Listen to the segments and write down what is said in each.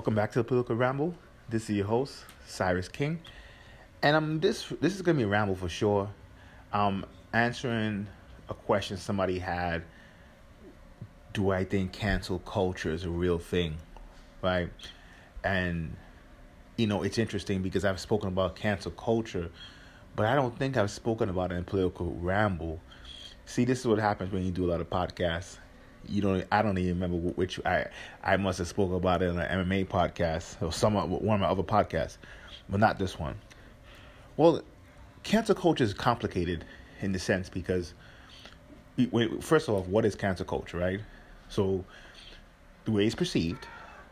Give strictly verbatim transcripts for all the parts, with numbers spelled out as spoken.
Welcome back to the Political Ramble. This is your host, Cyrus King. And um, this this is going to be a ramble for sure. Um, answering a question somebody had, do I think cancel culture is a real thing, right? And, you know, it's interesting because I've spoken about cancel culture, but I don't think I've spoken about it in Political Ramble. See, this is what happens when you do a lot of podcasts. You don't. I don't even remember which. I I must have spoken about it in an M M A podcast or some one of my other podcasts, but not this one. Well, cancel culture is complicated in the sense because, first of all, what is cancel culture, right? So, the way it's perceived,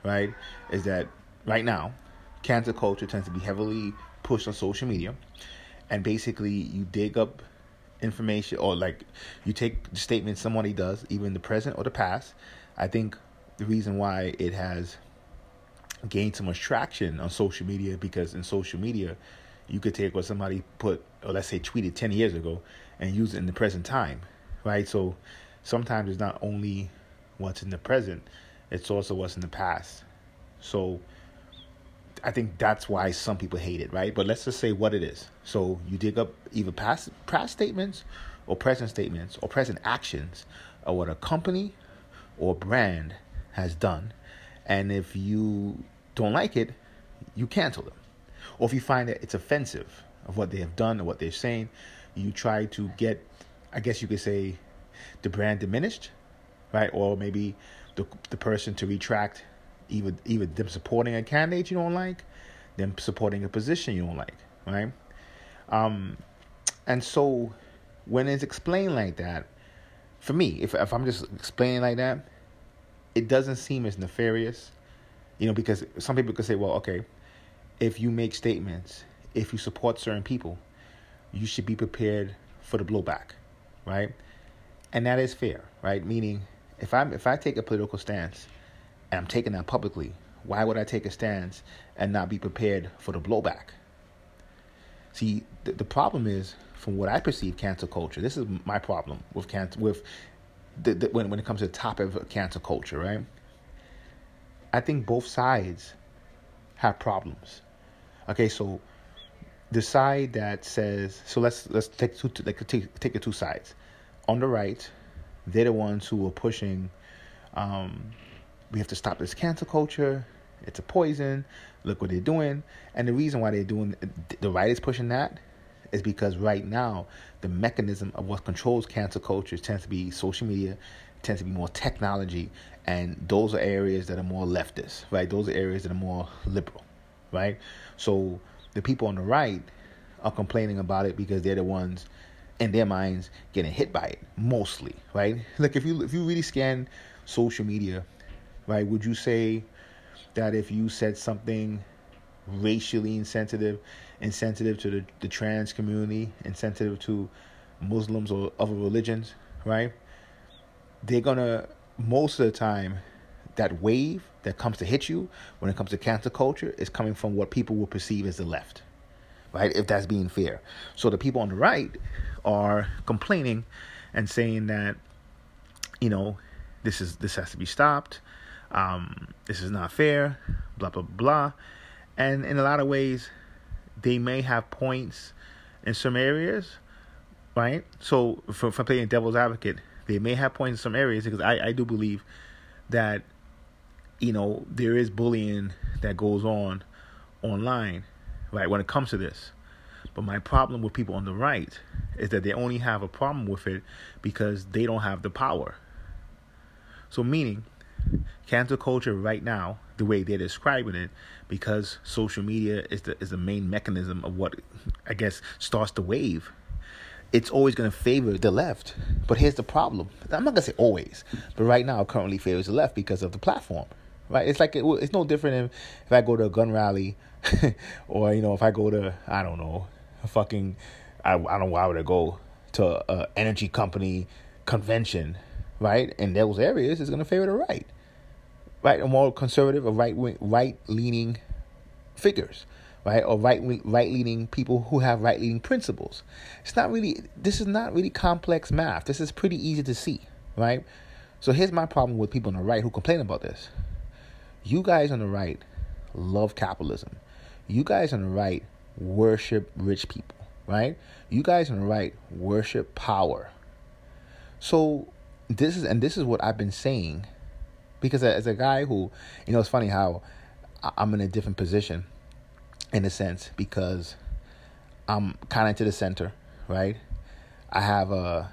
right, is that right now, cancel culture tends to be heavily pushed on social media, and basically you dig up information, or like you take the statement somebody does, even the present or the past. I think the reason why it has gained so much traction on social media, because in social media you could take what somebody put, or let's say tweeted ten years ago, and use it in the present time, right? So sometimes it's not only what's in the present, it's also what's in the past. So I think that's why some people hate it, right? But let's just say what it is. So you dig up either past past statements or present statements or present actions of what a company or brand has done. And if you don't like it, you cancel them. Or if you find that it's offensive of what they have done or what they're saying, you try to get, I guess you could say, the brand diminished, right? Or maybe the the person to retract Either, either them supporting a candidate you don't like, them supporting a position you don't like, right? Um, and so when it's explained like that, for me, if if I'm just explaining like that, it doesn't seem as nefarious, you know, because some people could say, well, okay, if you make statements, if you support certain people, you should be prepared for the blowback, right? And that is fair, right? Meaning, if I'm if I take a political stance, and I'm taking that publicly, why would I take a stance and not be prepared for the blowback? See, the, the problem is, from what I perceive cancel culture, this is my problem with cancel, with the, the, when, when it comes to the topic of cancel culture, right? I think both sides have problems. Okay, so the side that says, so let's let's take two, like, take, take the two sides. On the right, they're the ones who are pushing, um, we have to stop this cancel culture. It's a poison. Look what they're doing. And the reason why they're doing, the right is pushing that, is because right now the mechanism of what controls cancel culture tends to be social media, tends to be more technology, and those are areas that are more leftist, right? Those are areas that are more liberal, right? So the people on the right are complaining about it because they're the ones, in their minds, getting hit by it mostly, right? Like if you if you really scan social media, right, would you say that if you said something racially insensitive, insensitive to the, the trans community, insensitive to Muslims or other religions, right, they're going to, most of the time, that wave that comes to hit you when it comes to cancel culture is coming from what people will perceive as the left, right, if that's being fair. So the people on the right are complaining and saying that, you know, this is this has to be stopped. Um, this is not fair, blah, blah, blah. And in a lot of ways, they may have points in some areas, right? So for, for playing devil's advocate, they may have points in some areas, because I, I do believe that, you know, there is bullying that goes on online, right, when it comes to this. But my problem with people on the right is that they only have a problem with it because they don't have the power. So meaning, cancel culture right now, the way they're describing it, because social media is the is the main mechanism of what, I guess, starts the wave, it's always going to favor the left. But here's the problem. I'm not going to say always, but right now it currently favors the left because of the platform, right? It's like it, it's no different than if I go to a gun rally or, you know, if I go to, I don't know, a fucking, I, I don't know why would I go to an energy company convention, right? In those areas, it's going to favor the right. Right, or more conservative or right wing, right leaning figures, right, or right right leaning people who have right leaning principles. It's not really. This is not really complex math. This is pretty easy to see, right? So here's my problem with people on the right who complain about this. You guys on the right love capitalism. You guys on the right worship rich people, right? You guys on the right worship power. So this is, and this is what I've been saying, because as a guy who, you know, it's funny how I'm in a different position in a sense, because I'm kind of to the center, right? I have a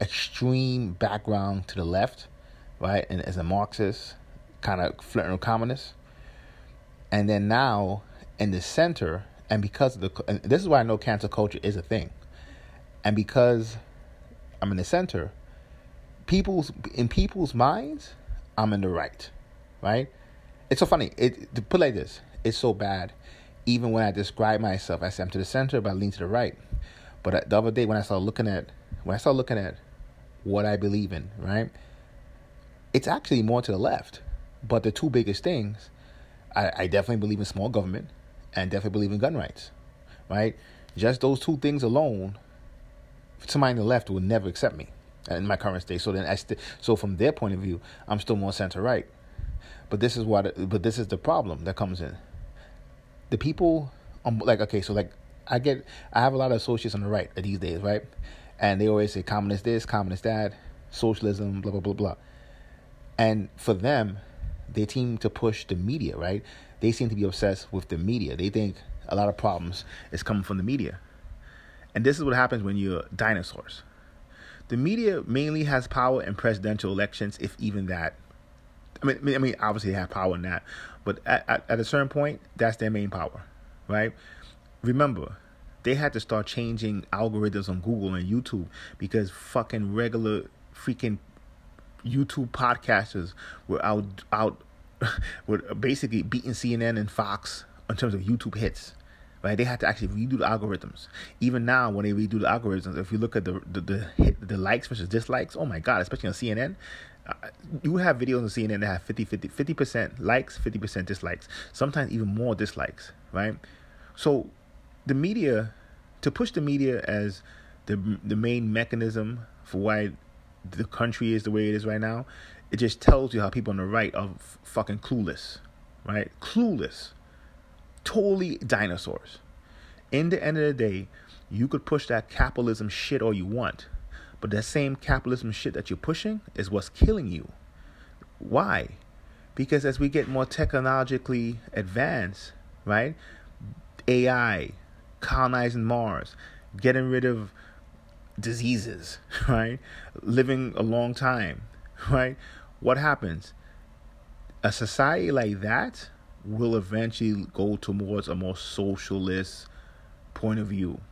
extreme background to the left, right? And as a Marxist, kind of flirting with communists. And then now in the center, and because of the, and this is why I know cancel culture is a thing. And because I'm in the center, people's, in people's minds, I'm in the right, right? It's so funny. It, to put it like this, it's so bad. Even when I describe myself, I say I'm to the center, but I lean to the right. But the other day when I started looking at, when I started looking at what I believe in, right? It's actually more to the left. But the two biggest things, I, I definitely believe in small government and definitely believe in gun rights, right? Just those two things alone, somebody on the left will never accept me in my current state. So then, I st- so from their point of view, I'm still more center right. But this is what, but this is the problem that comes in. The people, um, like okay, so like I get, I have a lot of associates on the right these days, right? And they always say communist this, communist that, socialism, blah blah blah blah. And for them, they seem to push the media, right? They seem to be obsessed with the media. They think a lot of problems is coming from the media. And this is what happens when you're dinosaurs. The media mainly has power in presidential elections, if even that. I mean, I mean, obviously they have power in that, but at, at, at a certain point, that's their main power, right? Remember, they had to start changing algorithms on Google and YouTube because fucking regular freaking YouTube podcasters were out out were basically beating C N N and Fox in terms of YouTube hits, right? They had to actually redo the algorithms. Even now, when they redo the algorithms, if you look at the the the, hit, the likes versus dislikes, oh my god, especially on C N N. Uh, you have videos on C N N that have fifty percent likes, fifty percent dislikes, sometimes even more dislikes, right? So the media, to push the media as the the main mechanism for why the country is the way it is right now, it just tells you how people on the right are f- fucking clueless, right? Clueless. Totally dinosaurs. In the end of the day, you could push that capitalism shit all you want, but that same capitalism shit that you're pushing is what's killing you. Why? Because as we get more technologically advanced, right? A I, colonizing Mars, getting rid of diseases, right? Living a long time, right? What happens? A society like that will eventually go towards a more socialist point of view.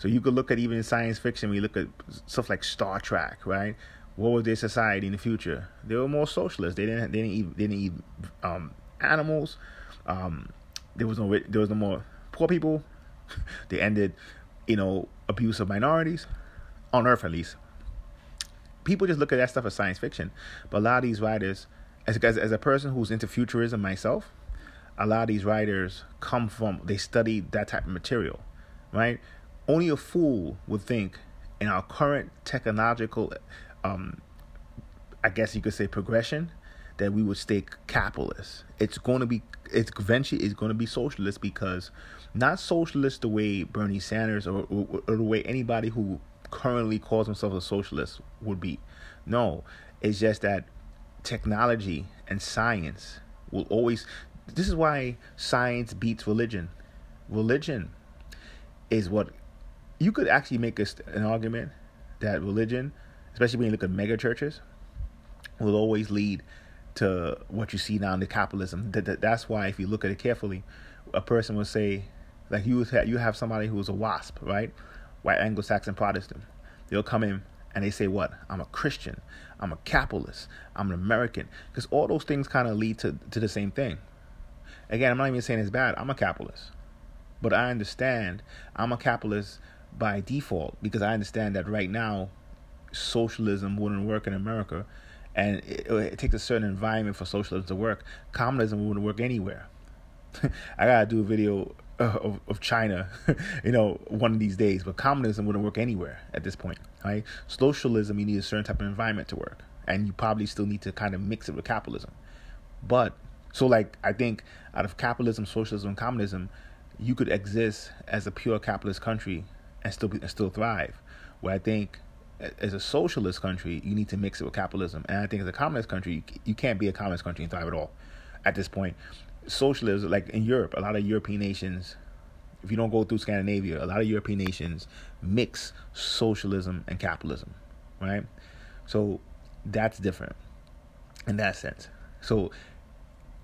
So you could look at even in science fiction, we look at stuff like Star Trek, right? What was their society in the future? They were more socialist. They didn't. They didn't eat. They didn't eat um, animals. Um, there was no. There was no more poor people. They ended, you know, abuse of minorities, on Earth at least. People just look at that stuff as science fiction, but a lot of these writers, as as, as a person who's into futurism myself, a lot of these writers come from. They study that type of material, right? Only a fool would think in our current technological, um, I guess you could say progression, that we would stay capitalist. It's going to be, it's eventually it's going to be socialist, because not socialist the way Bernie Sanders or, or, or the way anybody who currently calls themselves a socialist would be. No, it's just that technology and science will always, this is why science beats religion. Religion is what, you could actually make a, an argument that religion, especially when you look at mega churches, will always lead to what you see now in the capitalism. That, that, that's why, if you look at it carefully, a person would say, like you you have somebody who's a WASP, right? White Anglo-Saxon Protestant. They'll come in and they say what? I'm a Christian. I'm a capitalist. I'm an American. Because all those things kind of lead to, to the same thing. Again, I'm not even saying it's bad. I'm a capitalist. But I understand I'm a capitalist by default, because I understand that right now socialism wouldn't work in America, and it, it takes a certain environment for socialism to work. Communism wouldn't work anywhere. I gotta do a video of, of China, you know, one of these days. But communism wouldn't work anywhere at this point, right? Socialism, you need a certain type of environment to work, and you probably still need to kind of mix it with capitalism. But So, like, I think out of capitalism, socialism, and communism, you could exist as a pure capitalist country and still be, and still thrive. Where I think as a socialist country, you need to mix it with capitalism. And I think as a communist country, you, you can't be a communist country and thrive at all at this point. Socialism, like in Europe, a lot of European nations, if you don't go through Scandinavia, a lot of European nations mix socialism and capitalism, right? So that's different in that sense. So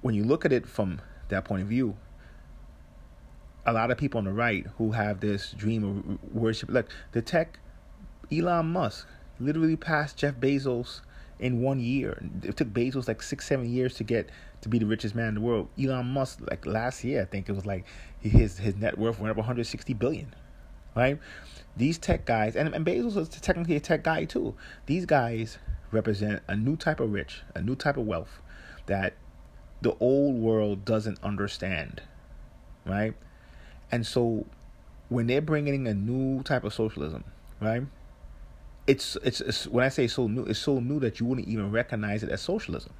when you look at it from that point of view, a lot of people on the right who have this dream of worship, like the tech, Elon Musk literally passed Jeff Bezos in one year. It took Bezos like six, seven years to get to be the richest man in the world. Elon Musk, like last year, I think it was like his his net worth went up one hundred sixty billion dollars, right? These tech guys, and, and Bezos is technically a tech guy too. These guys represent a new type of rich, a new type of wealth that the old world doesn't understand, right? And so when they're bringing in a new type of socialism, right? It's, it's it's when I say so new, it's so new that you wouldn't even recognize it as socialism,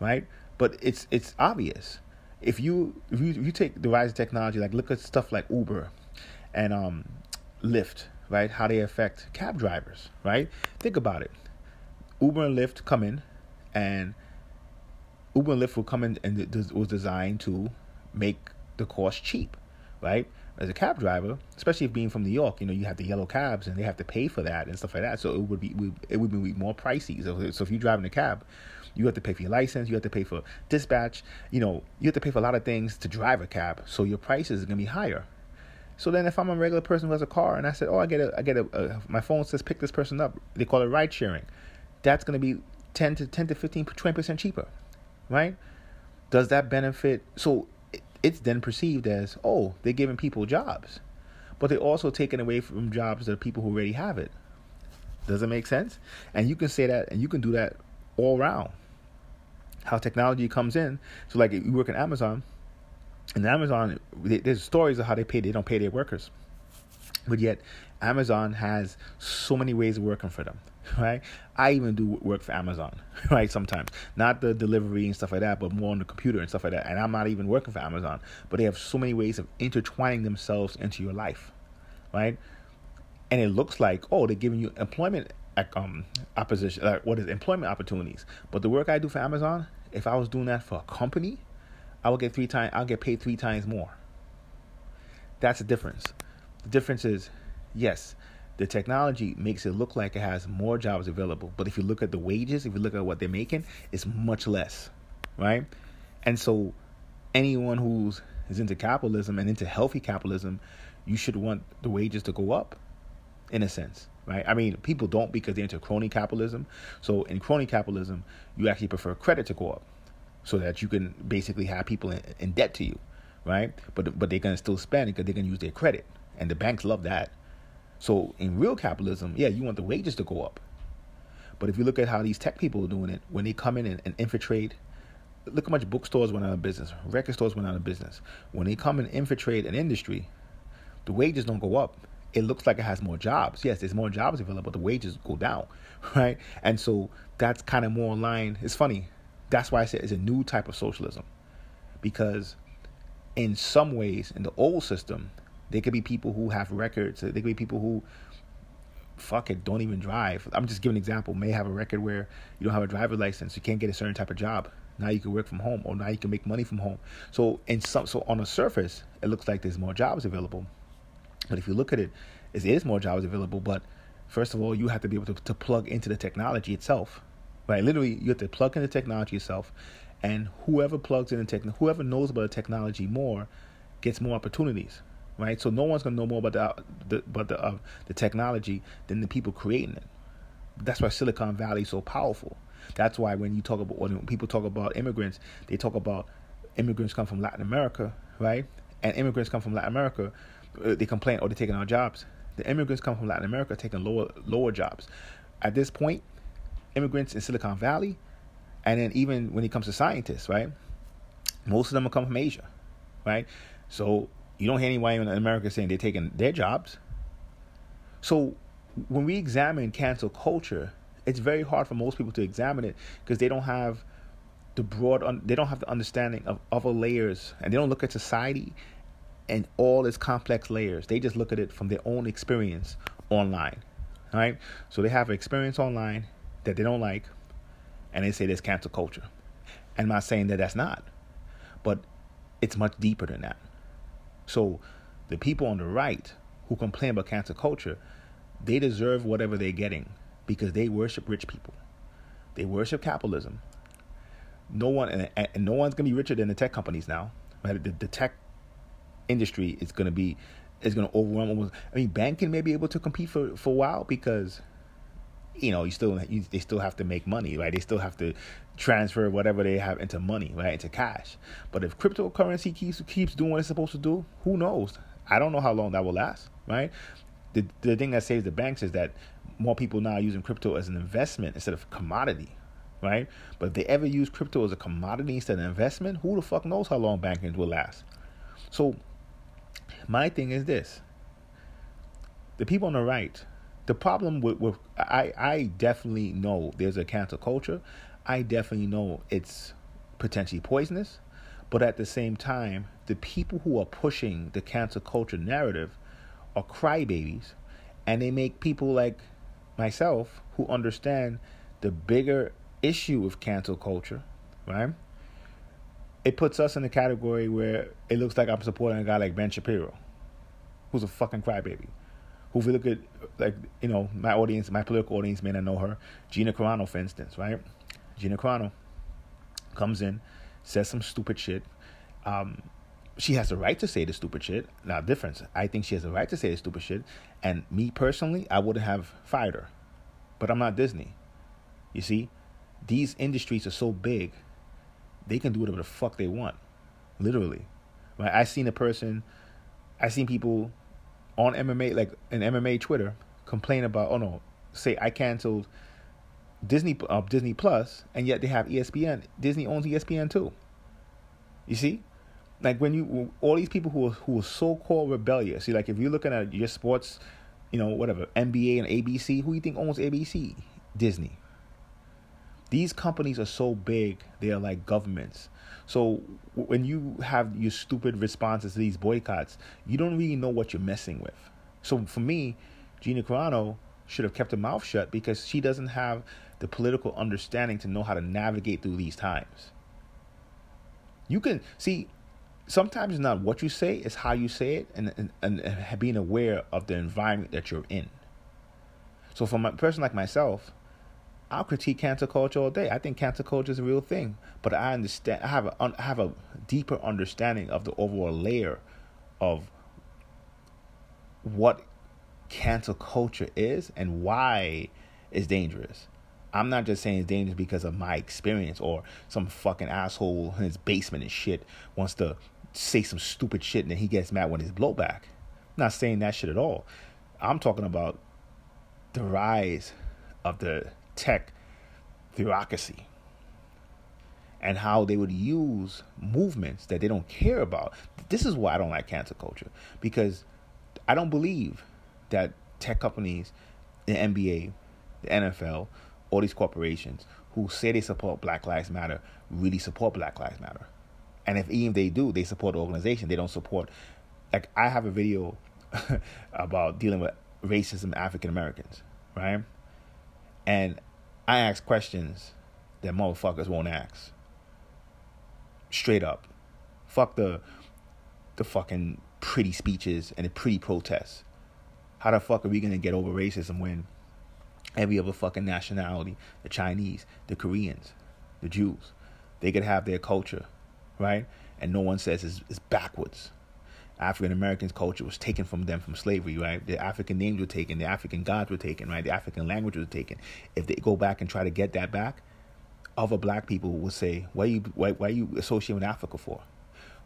right? But it's it's obvious. If you if you, if you take the rise of technology, like look at stuff like Uber and um, Lyft, right? How they affect cab drivers, right? Think about it. Uber and Lyft come in, and Uber and Lyft will come in, and it was designed to make the cost cheap, right? As a cab driver, especially if being from New York, you know, you have the yellow cabs and they have to pay for that and stuff like that. So it would be it would be more pricey. So, so if you're driving a cab, you have to pay for your license, you have to pay for dispatch, you know, you have to pay for a lot of things to drive a cab. So your prices are going to be higher. So then if I'm a regular person who has a car and I said, oh, I get a, I get a, a my phone says pick this person up. They call it ride sharing. That's going to be ten to fifteen, twenty percent cheaper, right? Does that benefit? So it's then perceived as, oh, they're giving people jobs, but they're also taking away from jobs that people who already have it. Does it make sense? And you can say that, and you can do that all around. How technology comes in. So, like, if you work in Amazon, and Amazon, they, there's stories of how they pay. They don't pay their workers, but yet Amazon has so many ways of working for them, right? I even do work for Amazon, right? Sometimes not the delivery and stuff like that, but more on the computer and stuff like that. And I'm not even working for Amazon, but they have so many ways of intertwining themselves into your life, right? And it looks like, oh, they're giving you employment um opposition, like what is employment opportunities? But the work I do for Amazon, if I was doing that for a company, I would get three times. I'll get paid three times more. That's the difference. The difference is, yes, the technology makes it look like it has more jobs available. But if you look at the wages, if you look at what they're making, it's much less, right? And so anyone who is into capitalism and into healthy capitalism, you should want the wages to go up in a sense, right? I mean, people don't because they're into crony capitalism. So in crony capitalism, you actually prefer credit to go up so that you can basically have people in, in debt to you, right? But, but they're going to still spend because they're going to use their credit. And the banks love that. So in real capitalism, yeah, you want the wages to go up. But if you look at how these tech people are doing it, when they come in and, and infiltrate, look how much bookstores went out of business, record stores went out of business. When they come and infiltrate an industry, the wages don't go up. It looks like it has more jobs. Yes, there's more jobs available, but the wages go down, right? And so that's kind of more in line. It's funny. That's why I said it's a new type of socialism. Because in some ways, in the old system, there could be people who have records. There could be people who, fuck it, don't even drive. I'm just giving an example. May have a record where you don't have a driver's license. You can't get a certain type of job. Now you can work from home, or now you can make money from home. So in some, so on the surface, it looks like there's more jobs available. But if you look at it, it is more jobs available. But first of all, you have to be able to, to plug into the technology itself, right? Literally, you have to plug into the technology itself, and whoever plugs in the tech, whoever knows about the technology more, gets more opportunities. Right, so no one's gonna know more about the, the about the uh, the technology than the people creating it. That's why Silicon Valley is so powerful. That's why when you talk about, or when people talk about immigrants, they talk about immigrants come from Latin America, right? And immigrants come from Latin America, uh, they complain, oh, they're taking our jobs. The immigrants come from Latin America taking lower lower jobs. At this point, immigrants in Silicon Valley, and then even when it comes to scientists, right? Most of them will come from Asia, right? So you don't hear anyone in America saying they're taking their jobs. So when we examine cancel culture, it's very hard for most people to examine it because they don't have the broad, un- they don't have the understanding of other layers, and they don't look at society and all its complex layers. They just look at it from their own experience online, all right? So they have an experience online that they don't like, and they say there's cancel culture. And I'm not saying that that's not, but it's much deeper than that. So the people on the right who complain about cancel culture, they deserve whatever they're getting because they worship rich people. They worship capitalism. No one, and, and no one's going to be richer than the tech companies now. Right? The, the tech industry is going to be, is going to overwhelm almost. I mean, banking may be able to compete for, for a while because, you know, you still, you, they still have to make money, right? They still have to transfer whatever they have into money, right, into cash. But if cryptocurrency keeps keeps doing what it's supposed to do, who knows? I don't know how long that will last, right? The the thing that saves the banks is that more people now are using crypto as an investment instead of commodity, right? But if they ever use crypto as a commodity instead of an investment, who the fuck knows how long banking will last? So my thing is this. The people on the right, the problem with, with I, I definitely know there's a cancel culture. I definitely know it's potentially poisonous. But at the same time, the people who are pushing the cancel culture narrative are crybabies, and they make people like myself who understand the bigger issue with cancel culture, right? It puts us in the category where it looks like I'm supporting a guy like Ben Shapiro, who's a fucking crybaby. Who, if you look at, like, you know, my audience, my political audience may not know her, Gina Carano, for instance, right? Gina Carano comes in, says some stupid shit. Um, she has the right to say the stupid shit. Now, difference. I think she has the right to say the stupid shit. And me personally, I wouldn't have fired her. But I'm not Disney. You see, these industries are so big, they can do whatever the fuck they want. Literally. Right? I seen a person, I seen people on M M A, like in M M A Twitter, complain about, oh no, say I canceled Disney uh, Disney Plus, and yet they have E S P N. Disney owns E S P N too. You see, like when you all these people who are, who are so-called rebellious. See, like if you're looking at your sports, you know, whatever N B A and A B C. Who do you think owns A B C? Disney. These companies are so big, they are like governments. So when you have your stupid responses to these boycotts, you don't really know what you're messing with. So for me, Gina Carano should have kept her mouth shut because she doesn't have the political understanding to know how to navigate through these times. You can see, sometimes it's not what you say, it's how you say it, and, and, and being aware of the environment that you're in. So for a person like myself, I'll critique cancel culture all day. I think cancel culture is a real thing, but I understand. I have a I have a deeper understanding of the overall layer of what cancel culture is and why it's dangerous. I'm not just saying it's dangerous because of my experience or some fucking asshole in his basement and shit wants to say some stupid shit and then he gets mad when it's blowback. I'm not saying that shit at all. I'm talking about the rise of the tech theocracy and how they would use movements that they don't care about. This is why I don't like cancel culture, because I don't believe that tech companies, the N B A, the N F L, all these corporations who say they support Black Lives Matter really support Black Lives Matter. And if even they do, they support the organization. They don't support, like I have a video about dealing with racism in African Americans, right? And I ask questions that motherfuckers won't ask. Straight up. Fuck the the fucking pretty speeches and the pretty protests. How the fuck are we going to get over racism when every other fucking nationality, the Chinese, the Koreans, the Jews, they could have their culture, right? And no one says it's, it's backwards. African Americans' culture was taken from them from slavery, right? The African names were taken, the African gods were taken, right? The African language was taken. If they go back and try to get that back, other black people will say, "Why you why why you associating with Africa for?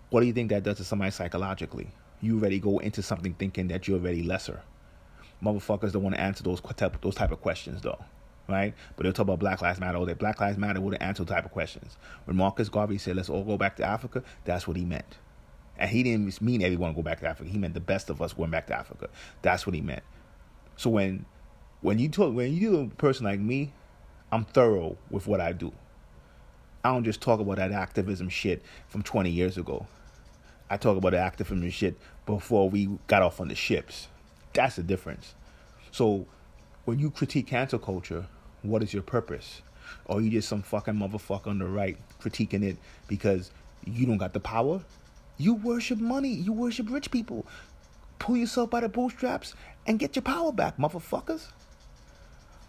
What do you think that does to somebody psychologically? You already go into something thinking that you're already lesser." Motherfuckers don't want to answer those those type of questions though, right? But they'll talk about Black Lives Matter. Or that Black Lives Matter wouldn't answer those type of questions. When Marcus Garvey said, "Let's all go back to Africa," that's what he meant. And he didn't mean everyone go back to Africa. He meant the best of us going back to Africa. That's what he meant. So when when you talk, when you a person like me, I'm thorough with what I do. I don't just talk about that activism shit from twenty years ago. I talk about the activism shit before we got off on the ships. That's the difference. So when you critique cancel culture, what is your purpose? Or are you just some fucking motherfucker on the right critiquing it because you don't got the power? You worship money. You worship rich people. Pull yourself by the bootstraps and get your power back, motherfuckers.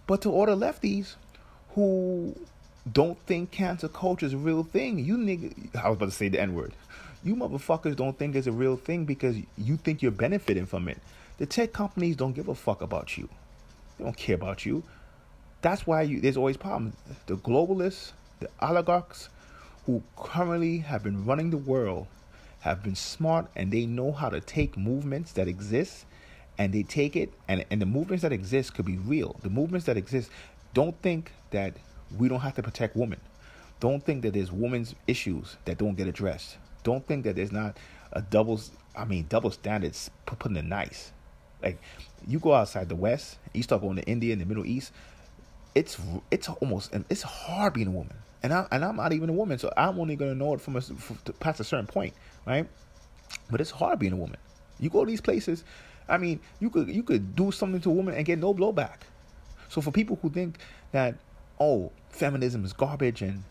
But to all the lefties who don't think cancel culture is a real thing, you niggas, I was about to say the N-word. You motherfuckers don't think it's a real thing because you think you're benefiting from it. The tech companies don't give a fuck about you. They don't care about you. That's why you, there's always problems. The globalists, the oligarchs who currently have been running the world have been smart, and they know how to take movements that exist, and they take it, and, and the movements that exist could be real. The movements that exist, don't think that we don't have to protect women. Don't think that there's women's issues that don't get addressed. Don't think that there's not a double, I mean, double standards putting it nice. Like, you go outside the West, you start going to India and the Middle East, it's it's almost, it's hard being a woman. And, I, and I'm not even a woman, so I'm only going to know it from a, from, past a certain point, right? But it's hard being a woman. You go to these places, I mean, you could you could do something to a woman and get no blowback. So for people who think that, oh, feminism is garbage and,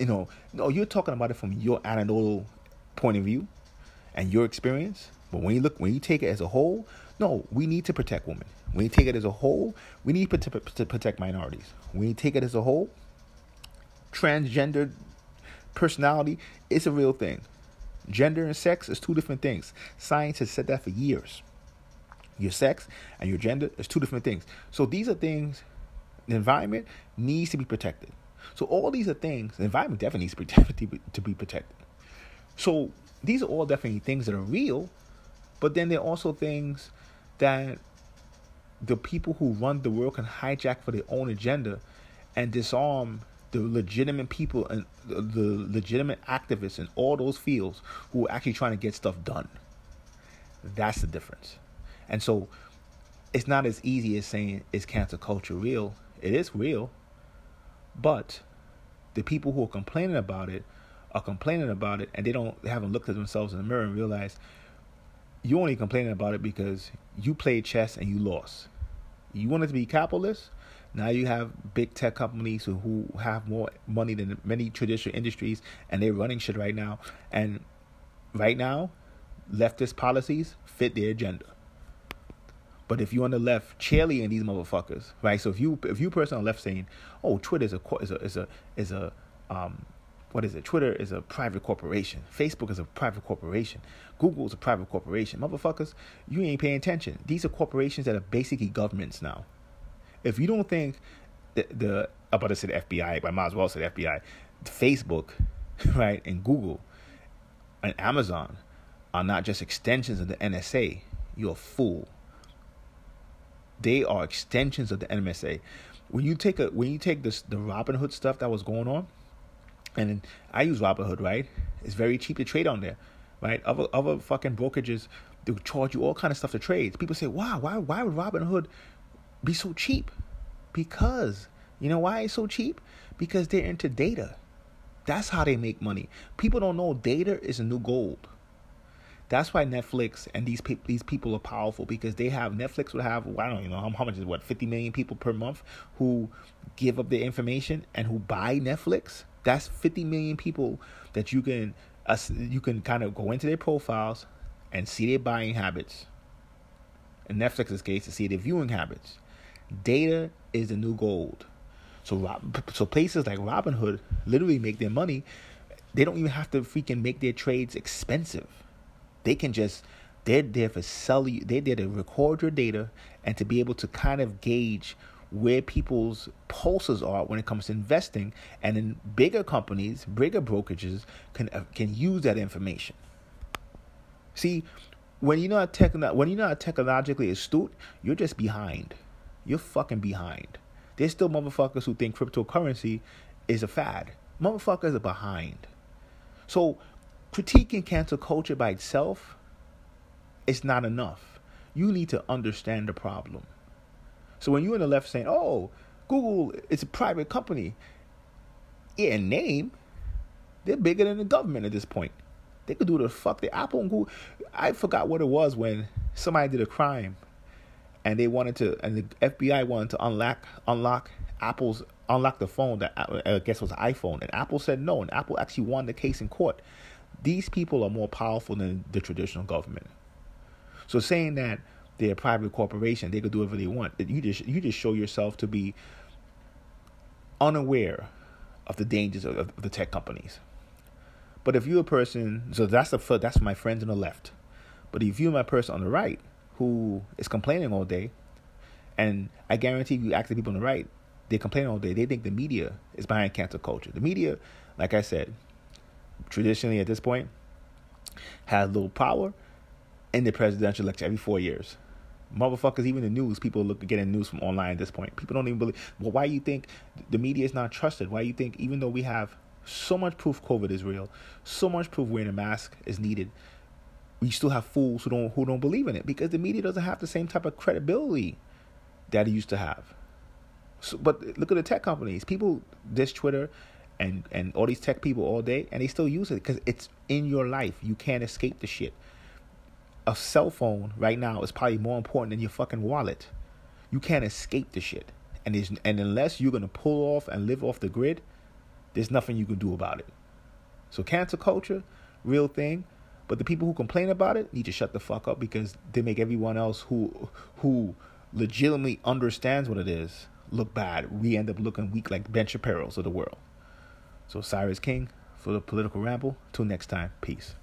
you know, no, you're talking about it from your anecdotal point of view and your experience. But when you look, when you take it as a whole, no, we need to protect women. When you take it as a whole, we need to protect minorities. When you take it as a whole, transgender personality is a real thing. Gender and sex is two different things. Science has said that for years. Your sex and your gender is two different things. So these are things, the environment needs to be protected. So all these are things, the environment definitely needs to be, to be protected. So these are all definitely things that are real, but then there are also things that the people who run the world can hijack for their own agenda and disarm the legitimate people and the legitimate activists in all those fields who are actually trying to get stuff done. That's the difference. And so it's not as easy as saying, is cancel culture real? It is real. But the people who are complaining about it are complaining about it, and they don't they haven't looked at themselves in the mirror and realized you're only complaining about it because you played chess and you lost. You wanted to be capitalist. Now you have big tech companies who, who have more money than many traditional industries, and they're running shit right now. And right now, leftist policies fit their agenda. But if you're on the left cheerleading these motherfuckers, right? So if you if you person on the left saying, "Oh, Twitter is a is a is a is a um, what is it? Twitter is a private corporation. Facebook is a private corporation. Google is a private corporation." Motherfuckers, you ain't paying attention. These are corporations that are basically governments now. If you don't think the, the I'm about to say the F B I, but I might as well say the F B I, Facebook, right, and Google and Amazon are not just extensions of the N S A, you're a fool. They are extensions of the N S A. When you take a when you take this the Robin Hood stuff that was going on, and I use Robin Hood, right? It's very cheap to trade on there, right? Other other fucking brokerages, they'll charge you all kind of stuff to trade. People say, wow, why why would Robin Hood be so cheap? Because, you know why it's so cheap? Because they're into data. That's how they make money. People don't know data is a new gold. That's why Netflix and these pe- these people are powerful, because they have, Netflix would have, I don't even know how, how much is what, fifty million people per month who give up their information and who buy Netflix. That's fifty million people that you can, uh, you can kind of go into their profiles and see their buying habits. In Netflix's case, to see their viewing habits. Data is the new gold. So so places like Robinhood literally make their money. They don't even have to freaking make their trades expensive. They can just, they're there for sell you, they're there to record your data and to be able to kind of gauge where people's pulses are when it comes to investing. And then bigger companies, bigger brokerages can can use that information. See, when you're not techno- when you're not technologically astute, you're just behind. You're fucking behind. There's still motherfuckers who think cryptocurrency is a fad. Motherfuckers are behind. So critiquing cancel culture by itself is not enough. You need to understand the problem. So when you're on the left saying, oh, Google is a private company, yeah, in name, They're bigger than the government at this point. They could do the fuck they Apple and Google. I forgot what it was when somebody did a crime, and they wanted to, and the F B I wanted to unlock unlock Apple's unlock the phone that I guess was an iPhone, and Apple said no, and Apple actually won the case in court. These people are more powerful than the traditional government. So saying that they're a private corporation, they could do whatever they want. You just you just show yourself to be unaware of the dangers of, of the tech companies. But if you're a person, so that's the that's my friends on the left. But if you're my person on the right who is complaining all day, and I guarantee if you ask the people on the right, they complain all day. They think the media is behind cancel culture. The media, like I said, traditionally at this point, has little power in the presidential election every four years. Motherfuckers, even the news, people look getting news from online at this point. People don't even believe. Well, why you think the media is not trusted? Why you think even though we have so much proof COVID is real, so much proof wearing a mask is needed, we still have fools who don't who don't believe in it? Because the media doesn't have the same type of credibility that it used to have. So, but look at the tech companies. People dish Twitter and and all these tech people all day, and they still use it because it's in your life. You can't escape the shit. A cell phone right now is probably more important than your fucking wallet. You can't escape the shit. And there's, and unless you're going to pull off and live off the grid, there's nothing you can do about it. So cancel culture, real thing. But the people who complain about it need to shut the fuck up, because they make everyone else who who legitimately understands what it is look bad. We end up looking weak like Ben Shapiro's of the world. So Cyrus King for the Political Ramble. Till next time. Peace.